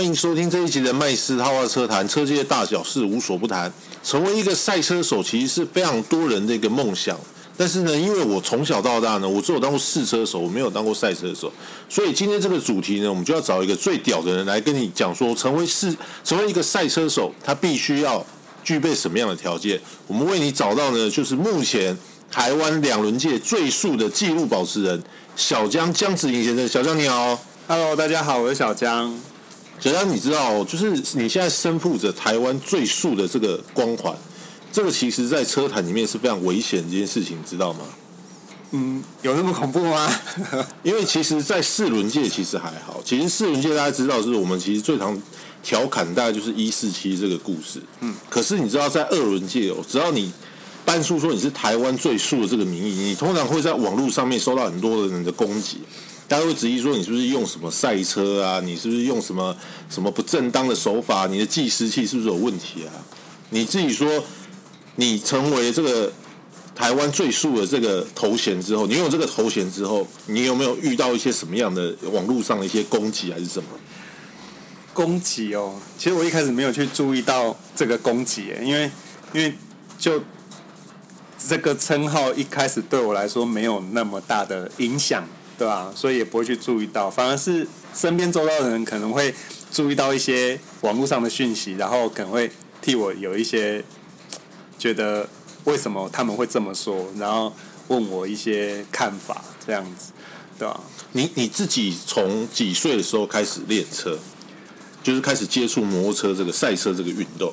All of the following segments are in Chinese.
欢迎收听这一集的麦斯浩浩车谈，车界大小事无所不谈。成为一个赛车手其实是非常多人的一个梦想，但是呢，因为我从小到大呢，我只有当过试车手，我没有当过赛车手，所以今天这个主题呢，我们就要找一个最屌的人来跟你讲说，成为一个赛车手，他必须要具备什么样的条件。我们为你找到呢，就是目前台湾两轮界最速的纪录保持人小江江子莹先生。小江你好。 Hello， 大家好，我是小江。小江，你知道，就是你现在身负着台湾最速的这个光环，这个其实在车坛里面是非常危险的一件事情，知道吗？嗯，有那么恐怖吗？因为其实，在四轮界其实还好，其实四轮界大家知道，就是我们其实最常调侃大概就是147这个故事。嗯，可是你知道，在二轮界哦，只要你搬出说你是台湾最速的这个名义，你通常会在网络上面收到很多人的攻击。大家会质疑说你是不是用什么赛车啊？你是不是用什么不正当的手法？你的计时器是不是有问题啊？你自己说，你成为这个台湾最速的这个头衔之后，你有这个头衔之后，你有没有遇到一些什么样的网络上的一些攻击还是什么？攻击哦，其实我一开始没有去注意到这个攻击，因为就这个称号一开始对我来说没有那么大的影响。对吧？所以也不会去注意到，反而是身边周遭的人可能会注意到一些网络上的讯息，然后可能会替我有一些觉得为什么他们会这么说，然后问我一些看法，这样子，对吧？你自己从几岁的时候开始练车，就是开始接触摩托车这个赛车这个运动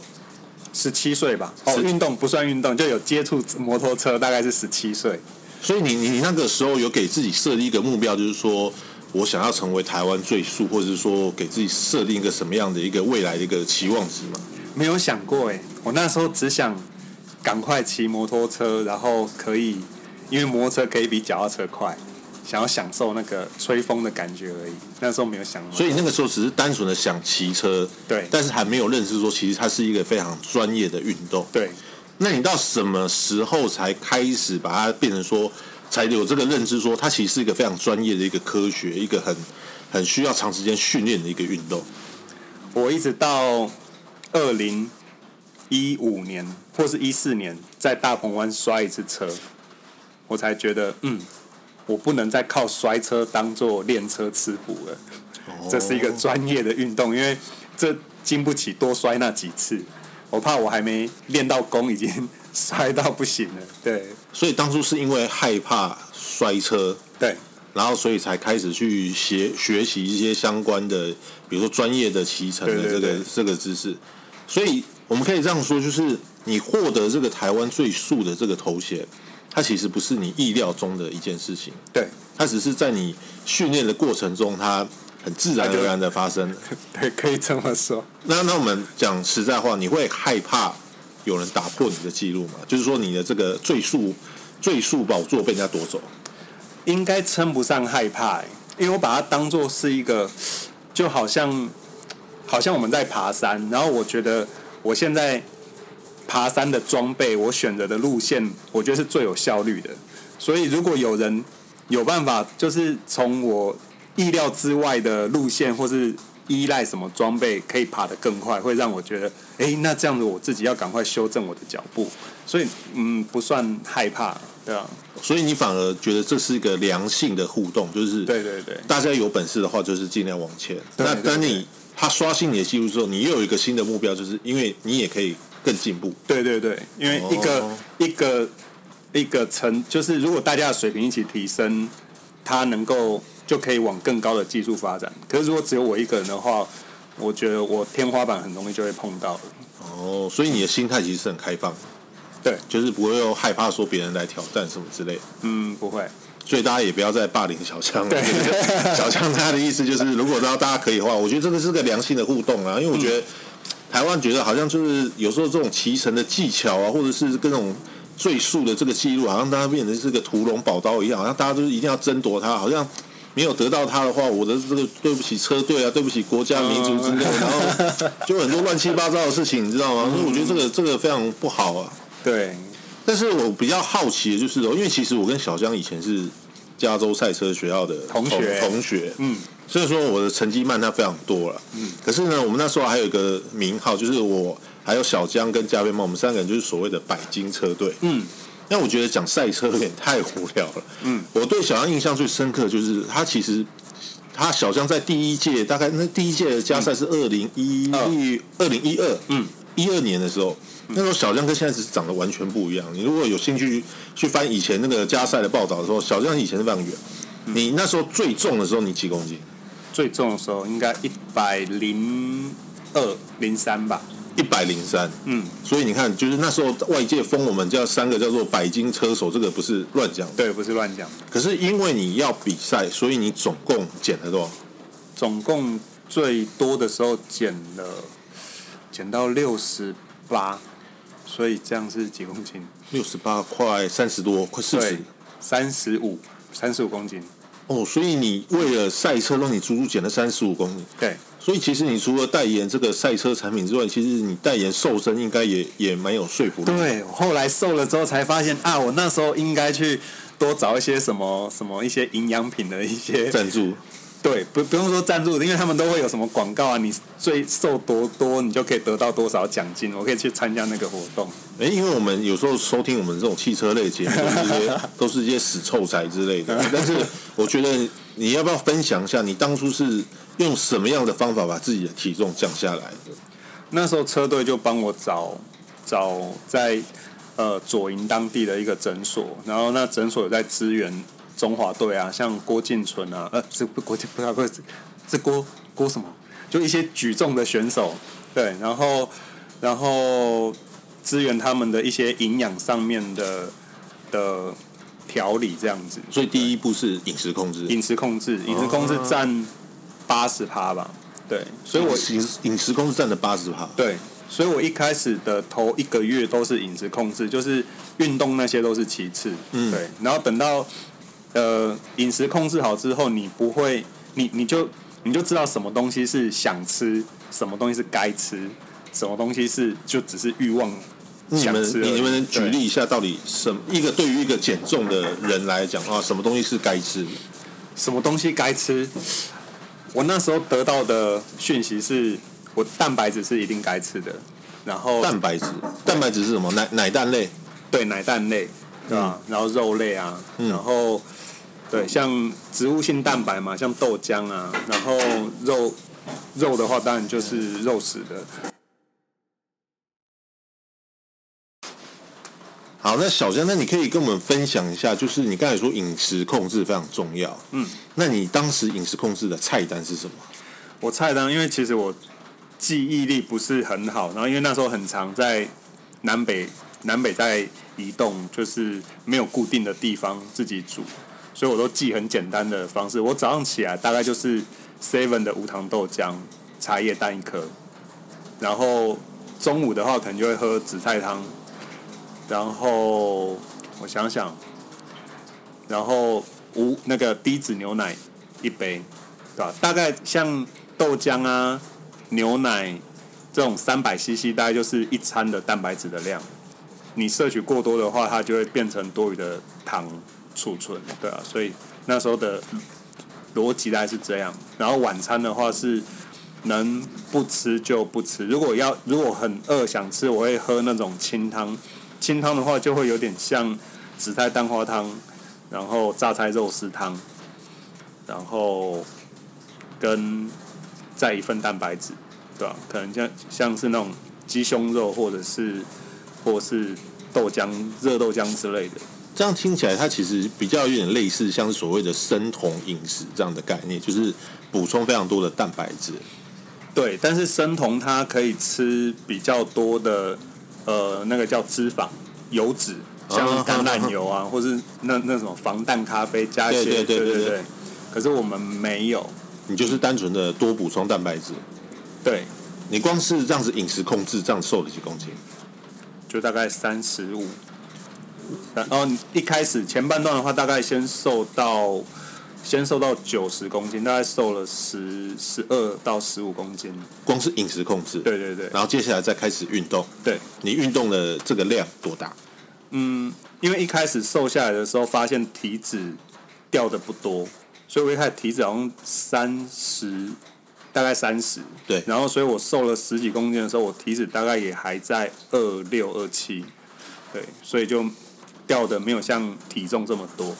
？17岁吧。哦，运动不算运动，就有接触摩托车，大概是17岁。所以你那个时候有给自己设定一个目标，就是说我想要成为台湾最速，或者是说给自己设定一个什么样的一个未来的一个期望值吗？没有想过哎，我那时候只想赶快骑摩托车，然后可以，因为摩托车可以比脚踏车快，想要享受那个吹风的感觉而已。那时候没有想过，所以那个时候只是单纯的想骑车，对，但是还没有认识说其实它是一个非常专业的运动，对。那你到什么时候才开始把它变成说，才有这个认知说，它其实是一个非常专业的一个科学，一个很需要长时间训练的一个运动？我一直到2015年或是2014年在大鹏湾摔一次车，我才觉得，我不能再靠摔车当做练车吃补了，这是一个专业的运动，因为这经不起多摔那几次。我怕我还没练到功，已经摔到不行了。对，所以当初是因为害怕摔车，对，然后所以才开始去学习一些相关的，比如说专业的骑乘的这个知识。所以我们可以这样说，就是你获得这个台湾最速的这个头衔，它其实不是你意料中的一件事情，对，它只是在你训练的过程中，它很自然而然的发生，对，可以这么说。那我们讲实在话，你会害怕有人打破你的记录吗？就是说你的这个最速宝座被人家夺走，应该称不上害怕，因为我把它当作是一个，就好像我们在爬山，然后我觉得我现在爬山的装备，我选择的路线，我觉得是最有效率的。所以如果有人有办法，就是从我意料之外的路线，或是依赖什么装备可以爬得更快，会让我觉得，那这样子我自己要赶快修正我的脚步，所以不算害怕，对啊。所以你反而觉得这是一个良性的互动，就是对，大家有本事的话就是尽量往前。对对对，那当他刷新你的记录之后，你又有一个新的目标，就是因为你也可以更进步。对对对，因为一个就是如果大家的水平一起提升，它能够。就可以往更高的技术发展。可是如果只有我一个人的话，我觉得我天花板很容易就会碰到了。哦，所以你的心态其实是很开放的，对，就是不会又害怕说别人来挑战什么之类的。不会。所以大家也不要再霸凌小江了。对，小江他的意思就是，如果大家可以的话，我觉得这个是个良性的互动啊。因为我觉得台湾觉得好像就是有时候这种骑乘的技巧啊，或者是各种。最速的这个记录，好像大家变成是个屠龙宝刀一样，好像大家就是一定要争夺它，好像没有得到它的话，我的这个对不起车队啊，对不起国家民族之类，然后就很多乱七八糟的事情，你知道吗？所以我觉得这个非常不好啊。对，但是我比较好奇的就是，因为其实我跟小江以前是加州赛车学校的同学，嗯，所以说我的成绩慢他非常多了，嗯，可是呢，我们那时候还有一个名号，就是我还有小江跟加菲猫，我们三个人就是所谓的百金车队，嗯。那我觉得讲赛车有点太无聊了。嗯，我对小江印象最深刻就是他小江在第一届，大概那第一届的加赛是2012，12年的时候，那时候小江跟现在是长得完全不一样。你如果有兴趣去翻以前那个加赛的报道的时候，小江以前是非常远。你那时候最重的时候你几公斤？最重的时候应该102、103吧。103，嗯，所以你看，就是那时候外界封我们叫三个叫做百金车手，这个不是乱讲，对，不是乱讲。可是因为你要比赛，所以你总共减了多少？总共最多的时候减到68，所以这样是几公斤？68快30多，快40，35公斤。哦，所以你为了赛车，让你足足减了35公斤。对。所以其实你除了代言这个赛车产品之外，其实你代言瘦身应该也蛮有说服力。对，我后来瘦了之后才发现啊，我那时候应该去多找一些什么一些营养品的一些赞助。对，不用说赞助，因为他们都会有什么广告啊，你最瘦多，你就可以得到多少奖金。我可以去参加那个活动。哎，因为我们有时候收听我们这种汽车类节目，都是一些死臭财之类的。但是我觉得你要不要分享一下，你当初是用什么样的方法把自己的体重降下来的？那时候车队就帮我找在左营当地的一个诊所，然后那诊所有在支援中华队啊，像郭靖纯啊，郭什么，就一些举重的选手，对，然后支援他们的一些营养上面的调理这样子。所以第一步是饮食控制占80%吧，对，所以我饮食控制占了80%，对，所以我一开始的头一个月都是饮食控制，就是运动那些都是其次，嗯，对，然后等到饮食控制好之后，你不会，你就知道什么东西是想吃，什么东西是该吃，什么东西是就只是欲望想吃。你们能举例一下，到底对于一个减重的人来讲啊，什么东西是该吃，什么东西该吃？我那时候得到的讯息是，我蛋白质是一定该吃的，然后蛋白质是什么？奶蛋类，对，奶蛋类，对吧？然后肉类啊，然后对，像植物性蛋白嘛，像豆浆啊，然后肉的话，当然就是肉食的。好，那小江，那你可以跟我们分享一下，就是你刚才说饮食控制非常重要，嗯，那你当时饮食控制的菜单是什么？我菜单，因为其实我记忆力不是很好，然后因为那时候很常在南北在移动，就是没有固定的地方自己煮，所以我都记很简单的方式。我早上起来大概就是 7-Eleven 的无糖豆浆、茶叶蛋一颗，然后中午的话可能就会喝紫菜汤。然后我想想，然后那个低脂牛奶一杯，对吧？大概像豆浆啊、牛奶这种300cc， 大概就是一餐的蛋白质的量。你摄取过多的话，它就会变成多余的糖储存，对啊。所以那时候的逻辑大概是这样。然后晚餐的话是能不吃就不吃，如果很饿想吃，我会喝那种清汤。清汤的话就会有点像紫菜蛋花汤，然后榨菜肉丝汤，然后跟再一份蛋白质，对吧？可能像是那种鸡胸肉或者是豆浆、热豆浆之类的。这样听起来，它其实比较有点类似像所谓的生酮饮食这样的概念，就是补充非常多的蛋白质。对，但是生酮它可以吃比较多的。那个叫脂肪、油脂，像橄榄油啊，或是那什么防弹咖啡加一些，对。可是我们没有，你就是单纯的多补充蛋白质。对，你光是这样子饮食控制，这样瘦了几公斤？就大概35。然后一开始前半段的话，大概先瘦到90公斤，大概瘦了12到15公斤，光是饮食控制。对。然后接下来再开始运动。对，你运动的这个量多大？嗯，因为一开始瘦下来的时候，发现体脂掉的不多，所以我一开始体脂好像30，大概30，对。然后所以我瘦了10几公斤的时候，我体脂大概也还在26、27，对，所以就掉的没有像体重这么多。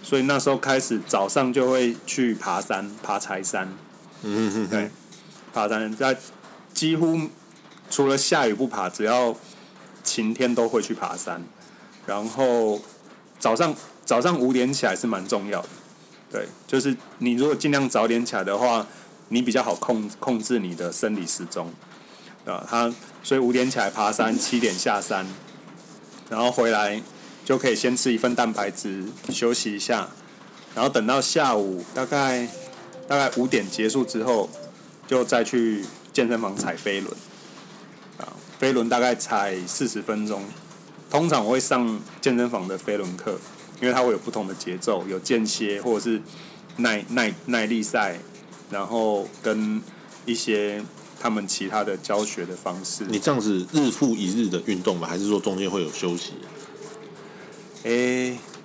所以那时候开始早上就会去爬山，爬柴山，对，爬山在几乎除了下雨不爬，只要晴天都会去爬山。然后早上5点起来是蛮重要的，对，就是你如果尽量早点起来的话，你比较好控制你的生理时钟，啊，所以5点起来爬山，7点下山，然后回来就可以先吃一份蛋白质，休息一下，然后等到下午大概5点结束之后，就再去健身房踩飞轮，啊，飞轮大概踩40分钟，通常我会上健身房的飞轮课。因为它会有不同的节奏，有间歇或者是耐力赛，然后跟一些他们其他的教学的方式。你这样子日复一日的运动吗？还是说中间会有休息？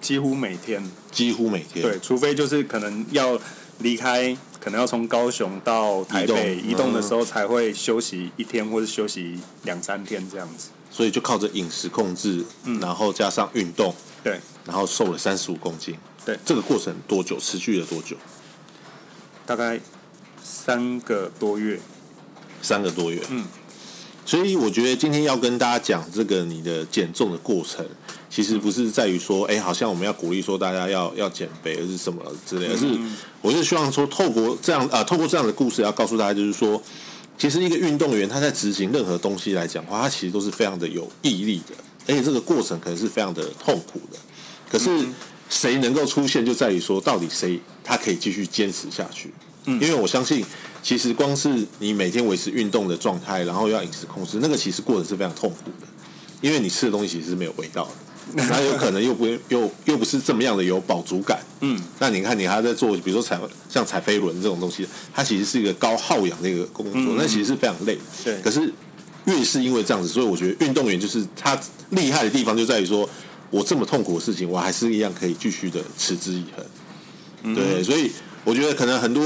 几乎每天。几乎每天。对，除非就是可能要离开，可能要从高雄到台北移动的时候才会休息一天，或是休息2、3天这样子。所以就靠着饮食控制，然后加上运动。对，然后瘦了35公斤。对，这个过程多久？持续了多久？大概3个多月。3个多月。嗯，所以我觉得今天要跟大家讲这个你的减重的过程，其实不是在于说，好像我们要鼓励说大家要减肥，而是什么之类的，而是我是希望说透过这样的故事，要告诉大家就是说，其实一个运动员他在执行任何东西来讲的话，他其实都是非常的有毅力的。而且这个过程可能是非常的痛苦的，可是谁能够出现，就在于说到底谁他可以继续坚持下去。因为我相信，其实光是你每天维持运动的状态，然后要饮食控制，那个其实过程是非常痛苦的，因为你吃的东西其实是没有味道的，那有可能又不是这么样的有饱足感。那你看你还在做，比如说像踩飞轮这种东西，它其实是一个高耗氧的一个工作，那其实是非常累。对，可是。越是因为这样子，所以我觉得运动员就是他厉害的地方，就在于说我这么痛苦的事情，我还是一样可以继续的持之以恒。对，所以我觉得可能很多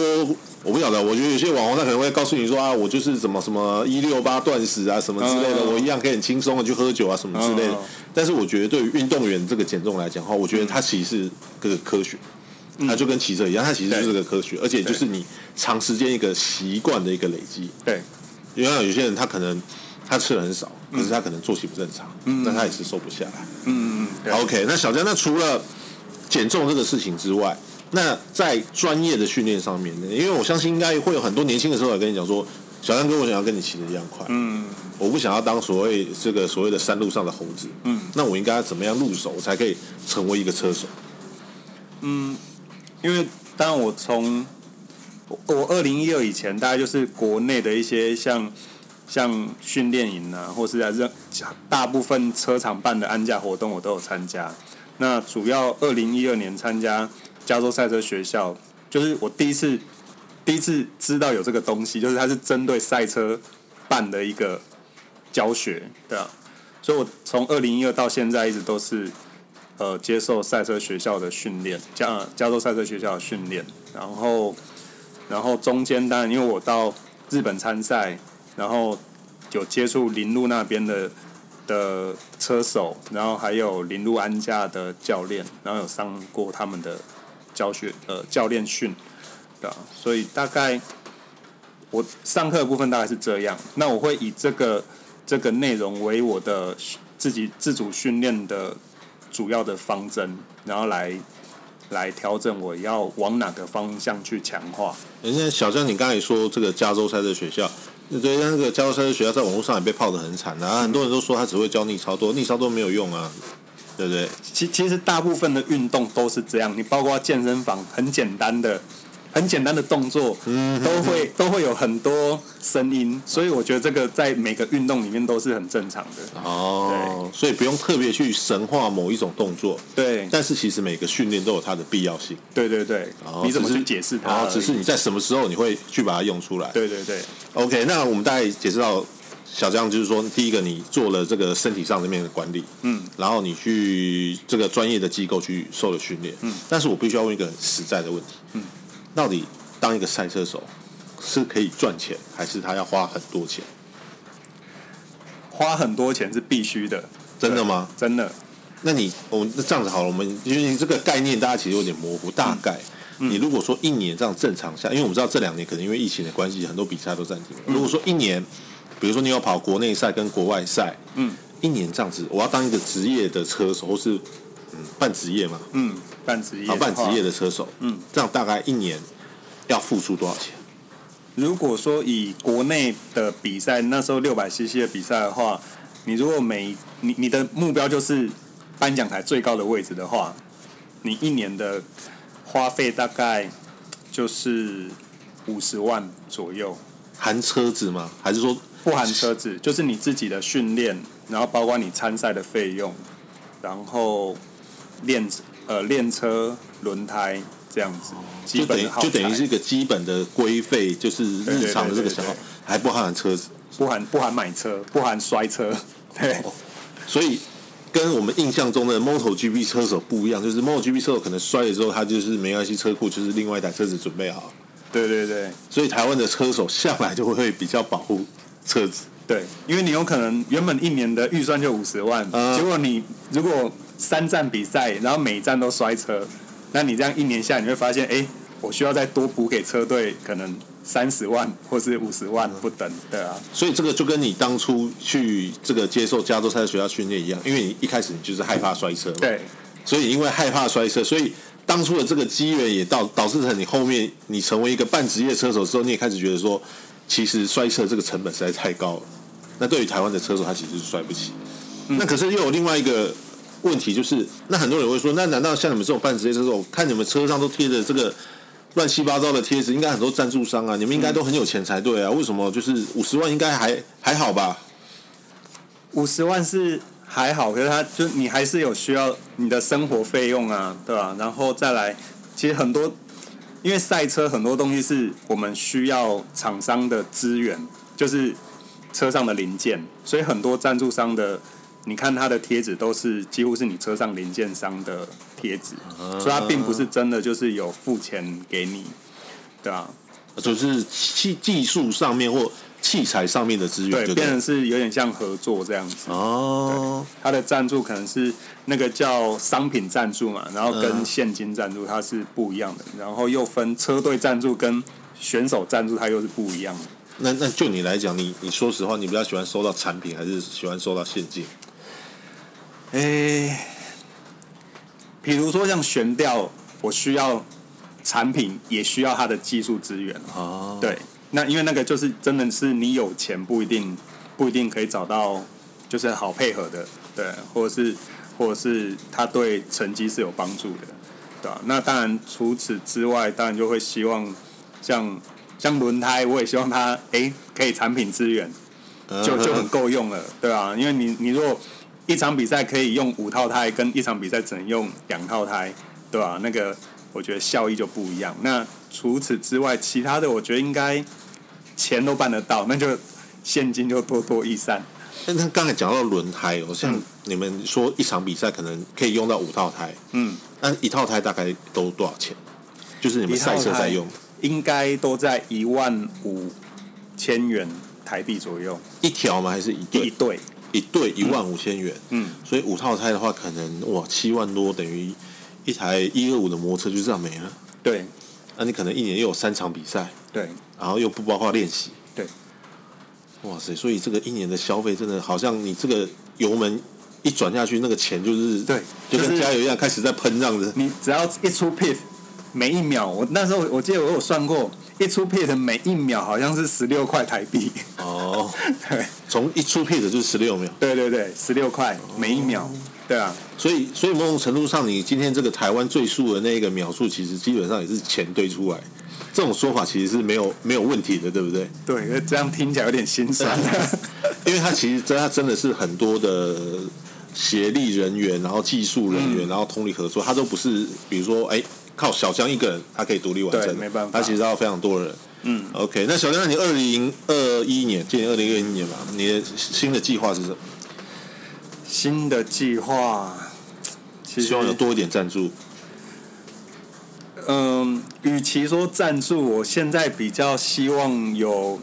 我不晓得，我觉得有些网红他可能会告诉你说啊，我就是怎么什么168断食啊什么之类的，我一样可以很轻松的去喝酒啊什么之类的。但是我觉得对于运动员这个减重来讲的话，我觉得它其实是个科学，它就跟骑车一样，它其实就是个科学，而且就是你长时间一个习惯的一个累积。对，因为有些人他可能。他吃的很少，可是他可能作息不正常，那他也是瘦不下来。OK， 那小江，那除了减重这个事情之外，那在专业的训练上面，因为我相信应该会有很多年轻的时候来跟你讲说，小江哥，我想要跟你骑的一样快，我不想要当所谓的山路上的猴子，那我应该怎么样入手，我才可以成为一个车手？因为当然我2012以前，大概就是国内的一些像训练营啊，或是大部分车厂办的安驾活动，我都有参加。那主要2012年参加加州赛车学校，就是我第一次知道有这个东西，就是它是针对赛车办的一个教学，对啊。所以我从2012到现在一直都是接受赛车学校的训练，加州赛车学校的训练。然后中间当然因为我到日本参赛。然后有接触林路那边的车手，然后还有林路安驾的教练，然后有上过他们的教练训，对吧？所以大概我上课的部分大概是这样。那我会以这个内容为我的自己自主训练的主要的方针，然后来调整我要往哪个方向去强化。那小江，你刚才说这个加州赛车学校。对，那个加州赛车学校在网络上也被泡得很惨啊，很多人都说他只会教逆操作，逆操作没有用啊，对不对？其实大部分的运动都是这样，你包括健身房很简单的动作，都会有很多声音，所以我觉得这个在每个运动里面都是很正常的。哦，所以不用特别去神化某一种动作。对，但是其实每个训练都有它的必要性。对对对，你怎么去解释它？然后只是你在什么时候你会去把它用出来。对对对。OK， 那我们大概解释到小江就是说，第一个你做了这个身体上这面的管理，嗯，然后你去这个专业的机构去受了训练，嗯，但是我必须要问一个很实在的问题，嗯，到底当一个赛车手是可以赚钱，还是他要花很多钱？花很多钱是必须的，真的吗？真的。那你我们这样子好了，我们因为这个概念大家其实有点模糊，大概。嗯嗯、你如果说一年这样正常下，因为我们知道这两年可能因为疫情的关系，很多比赛都暂停了。如果说一年，比如说你要跑国内赛跟国外赛，嗯，一年这样子，我要当一个职业的车手，或是半职业嘛，嗯，半职业，半职业的车手，嗯，这样大概一年要付出多少钱？如果说以国内的比赛，那时候600cc 的比赛的话，你如果你的目标就是颁奖台最高的位置的话，你一年的花费大概就是50万左右，含车子吗？还是说不含车子？就是你自己的训练，然后包括你参赛的费用，然后练车、轮胎这样子，就等于是一个基本的规费，就是日常的这个消耗，还不含车子，不含买车，不含摔车，对，哦、所以。跟我们印象中的 MotoGP 车手不一样，就是 MotoGP 车手可能摔了之后，他就是没关系，车库就是另外一台车子准备好。对对对，所以台湾的车手向来就会比较保护车子。对，因为你有可能原本一年的预算就50万，结果你如果3站比赛，然后每一站都摔车，那你这样一年下，你会发现，我需要再多补给车队可能30万或是50万不等的啊，所以这个就跟你当初去这个接受加州赛车学校训练一样，因为你一开始你就是害怕摔车嘛，对，所以因为害怕摔车，所以当初的这个机缘也导致成你后面你成为一个半职业车手之后，你也开始觉得说，其实摔车这个成本实在太高了。那对于台湾的车手，他其实是摔不起。那可是又有另外一个问题就是，那很多人会说，那难道像你们这种半职业车手，看你们车上都贴着这个乱七八糟的贴纸，应该很多赞助商啊，你们应该都很有钱才对啊，为什么就是50万应该还好吧？50万是还好，可是他就你还是有需要你的生活费用啊，对吧？然后再来，其实很多因为赛车很多东西是我们需要厂商的资源，就是车上的零件，所以很多赞助商的，你看他的贴纸都是几乎是你车上零件商的贴纸，所以他并不是真的就是有付钱给你，对啊，就是技术上面或器材上面的资源，对，变成是有点像合作这样子哦。他的赞助可能是那个叫商品赞助嘛，然后跟现金赞助它是不一样的，然后又分车队赞助跟选手赞助，它又是不一样的。那就你来讲，你说实话，你比较喜欢收到产品，还是喜欢收到现金？比如说像悬吊，我需要产品，也需要它的技术资源。哦，对，那因为那个就是真的是你有钱不一定可以找到，就是好配合的，对，或者是它对成绩是有帮助的，对吧？那当然除此之外，当然就会希望像轮胎，我也希望它可以产品资源，就很够用了，对吧？因为你如果一场比赛可以用5套胎，跟一场比赛只能用2套胎，对吧？那个我觉得效益就不一样。那除此之外，其他的我觉得应该钱都办得到，那就现金就多益善。那刚才讲到轮胎，像你们说一场比赛可能可以用到5套胎，嗯，那1套胎大概都多少钱？就是你们赛车在用，应该都在15,000元台币左右。一条吗？还是一对？一对。一对15,000元，嗯，所以5套胎的话，可能7万多，等于一台125的摩托车就这样没了。对，那你可能一年又有3场比赛，对，然后又不包括练习，对。哇塞，所以这个一年的消费真的好像你这个油门一转下去，那个钱就是对，就跟加油一样，开始在喷这样子。你只要一出 pit， 每一秒，我那时候我记得我有算过。一出pit每一秒好像是16块台币哦，对，从一出pit就是16秒，对对对，16块每一秒，对啊，所以某种程度上，你今天这个台湾最速的那个秒数，其实基本上也是钱堆出来，这种说法其实是没有问题的，对不对？对，这样听起来有点心酸，因为它其实它真的是很多的协力人员，然后技术人员，然后通力合作，它都不是比如说靠小江一个人，他可以独立完成，没办法，他其实要非常多人，嗯 ，OK。那小亮，那你2021年，今年2021年吧，你的新的计划是什么？新的计划，希望有多一点赞助。与其说赞助，我现在比较希望有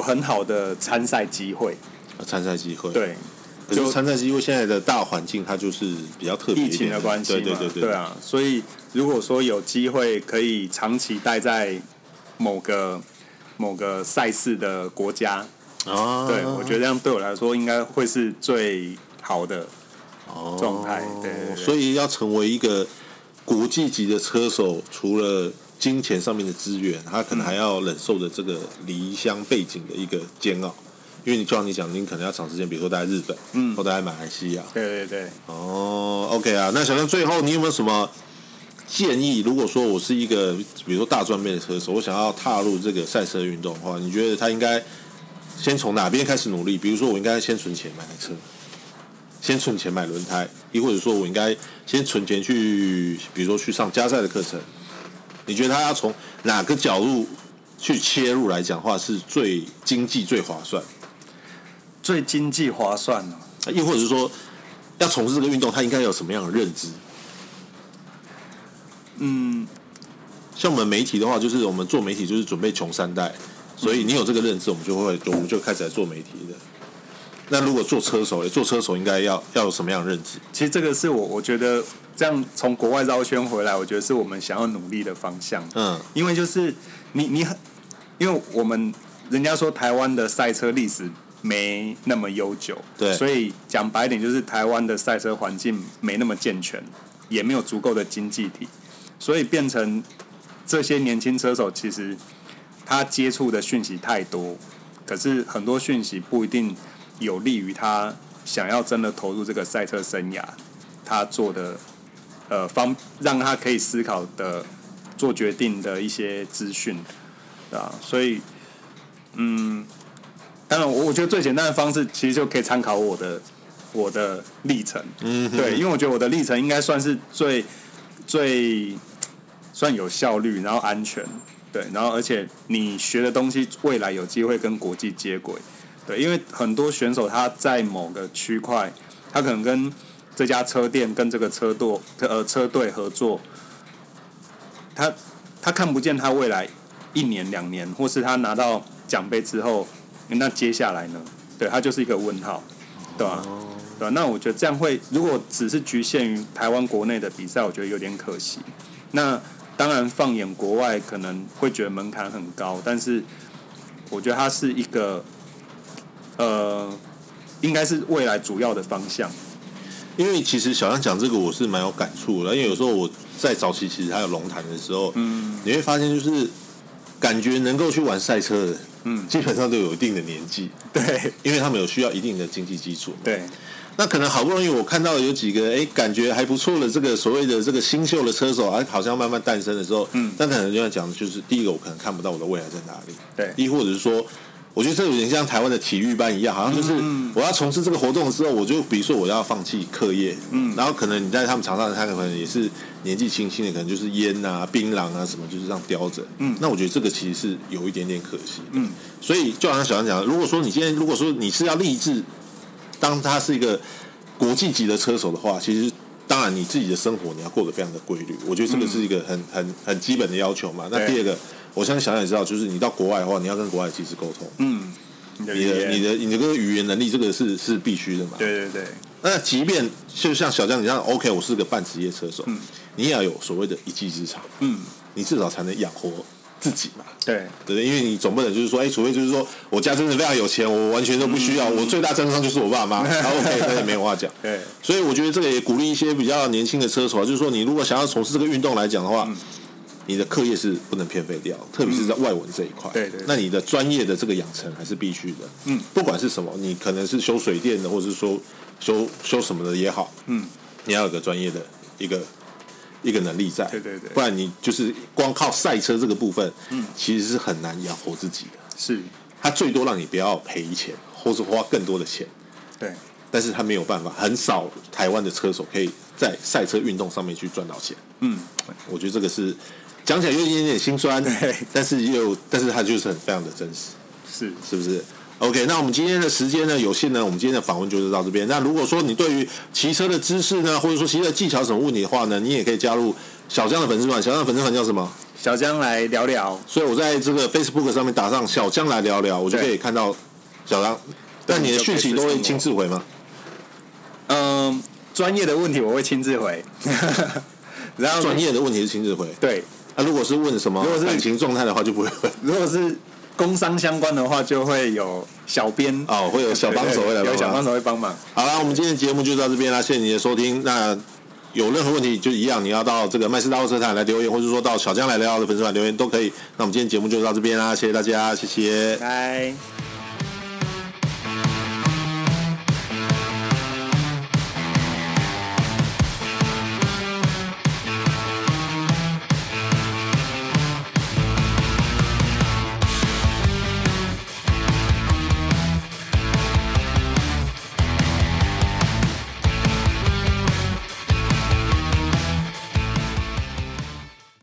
很好的参赛机会。参赛机会，对。可是参赛机会现在的大环境，它就是比较特别一点，疫情的关系嘛，对啊。所以如果说有机会可以长期待在某个赛事的国家，啊，对，我觉得这样对我来说应该会是最好的状态，哦，对。所以要成为一个国际级的车手，除了金钱上面的资源，他可能还要忍受着这个离乡背景的一个煎熬。因为你就像你讲，你可能要长时间，比如说待在日本，嗯，或待在马来西亚。对对对。哦 ，OK 啊，那小亮最后你有没有什么建议？如果说我是一个，比如说大专杯的车手，我想要踏入这个赛车运动的话，你觉得他应该先从哪边开始努力？比如说，我应该先存钱买台车，先存钱买轮胎，亦或者说我应该先存钱去，比如说去上加赛的课程。你觉得他要从哪个角度去切入来讲的话，是最经济、最划算？最经济划算呢，啊？又或者是说，要从事这个运动，他应该有什么样的认知？嗯，像我们媒体的话，就是我们做媒体就是准备穷三代，所以你有这个认知，我们就开始来做媒体的。那如果做车手，做车手应该要有什么样的认知？其实这个是我觉得这样从国外绕圈回来，我觉得是我们想要努力的方向。嗯，因为就是你，因为我们人家说台湾的赛车历史没那么悠久，对，所以讲白点就是台湾的赛车环境没那么健全，也没有足够的经济体，所以变成这些年轻车手其实他接触的讯息太多，可是很多讯息不一定有利于他想要真的投入这个赛车生涯，他做的让他可以思考的做决定的一些资讯，对吧？所以当然，我觉得最简单的方式其实就可以参考我的历程，嗯，对，因为我觉得我的历程应该算是最算有效率，然后安全，对，然后而且你学的东西未来有机会跟国际接轨，对，因为很多选手他在某个区块，他可能跟这家车店跟这个车队合作，他看不见他未来1年2年，或是他拿到奖杯之后。那接下来呢？对，它就是一个问号，对吧？对吧？那我觉得这样会，如果只是局限于台湾国内的比赛，我觉得有点可惜。那当然，放眼国外可能会觉得门槛很高，但是我觉得它是一个应该是未来主要的方向。因为其实小亮讲这个，我是蛮有感触的。因为有时候我在早期其实还有龙潭的时候，嗯，你会发现就是感觉能够去玩赛车的。嗯，基本上都有一定的年纪，对，因为他们有需要一定的经济基础，对。那可能好不容易我看到有几个，哎，感觉还不错的这个所谓的这个新秀的车手，啊，好像慢慢诞生的时候，嗯，但可能就要讲的就是，第一个我可能看不到我的未来在哪里，对，亦或者是说，我觉得这有点像台湾的体育班一样，好像就是我要从事这个活动的时候，我就比如说我要放弃课业，嗯，然后可能你在他们场上，他可能也是年纪轻轻的，可能就是烟啊、槟榔啊什么，就是这样叼着，嗯，那我觉得这个其实是有一点点可惜的，嗯，所以就好像小亮讲，如果说你是要立志，当他是一个国际级的车手的话，其实当然你自己的生活你要过得非常的规律，我觉得这个是一个很基本的要求嘛。那第二个。我相信小亮也知道，就是你到国外的话，你要跟国外的技师沟通。嗯，你的这个语言能力，这个是必须的嘛。对对对。那即便就像小亮你这样 ，OK， 我是个半职业车手，嗯，你也要有所谓的一技之长。嗯，你至少才能养活自己嘛。对对，因为你总不能就是说，哎，除非就是说我家真的非常有钱，我完全都不需要，我最大赞助商就是我爸妈。OK， 那也没有话讲。对。所以我觉得这个也鼓励一些比较年轻的车手，就是说你如果想要从事这个运动来讲的话。嗯，你的课业是不能偏废掉，特别是在外文这一块，嗯。对 对， 对。那你的专业的这个养成还是必须的。嗯。不管是什么，你可能是修水电的，或者是说修什么的也好。嗯。你要有个专业的一个能力在。对对对。不然你就是光靠赛车这个部分，嗯，其实是很难养活自己的。是。他最多让你不要赔钱，或是花更多的钱。对。但是他没有办法，很少台湾的车手可以在赛车运动上面去赚到钱。嗯。我觉得这个是。讲起来有一点点心酸，但是它就是很非常的真实，是不是？OK， 那我们今天的时间呢有限呢，我们今天的访问就是到这边。那如果说你对于骑车的知识呢，或者说骑车的技巧什么问题的话呢，你也可以加入小江的粉丝团。小江的粉丝团叫什么？小江来聊聊。所以我在这个 Facebook 上面打上小江来聊聊，我就可以看到小江。但你的讯息都会亲自回吗？嗯，专业的问题我会亲自回。然后专业的问题是亲自回。对。那、如果是问什么感情状态的话，就不会回。如果是工商相关的话，就会有小编哦，会有小帮手会来帮忙，有小帮手会帮忙。好啦，我们今天的节目就到这边啦，谢谢你的收听。那有任何问题就一样，你要到这个麦斯大货车台来留言，或者说到小江来聊的粉丝团留言都可以。那我们今天节目就到这边啦，谢谢大家，谢谢，拜。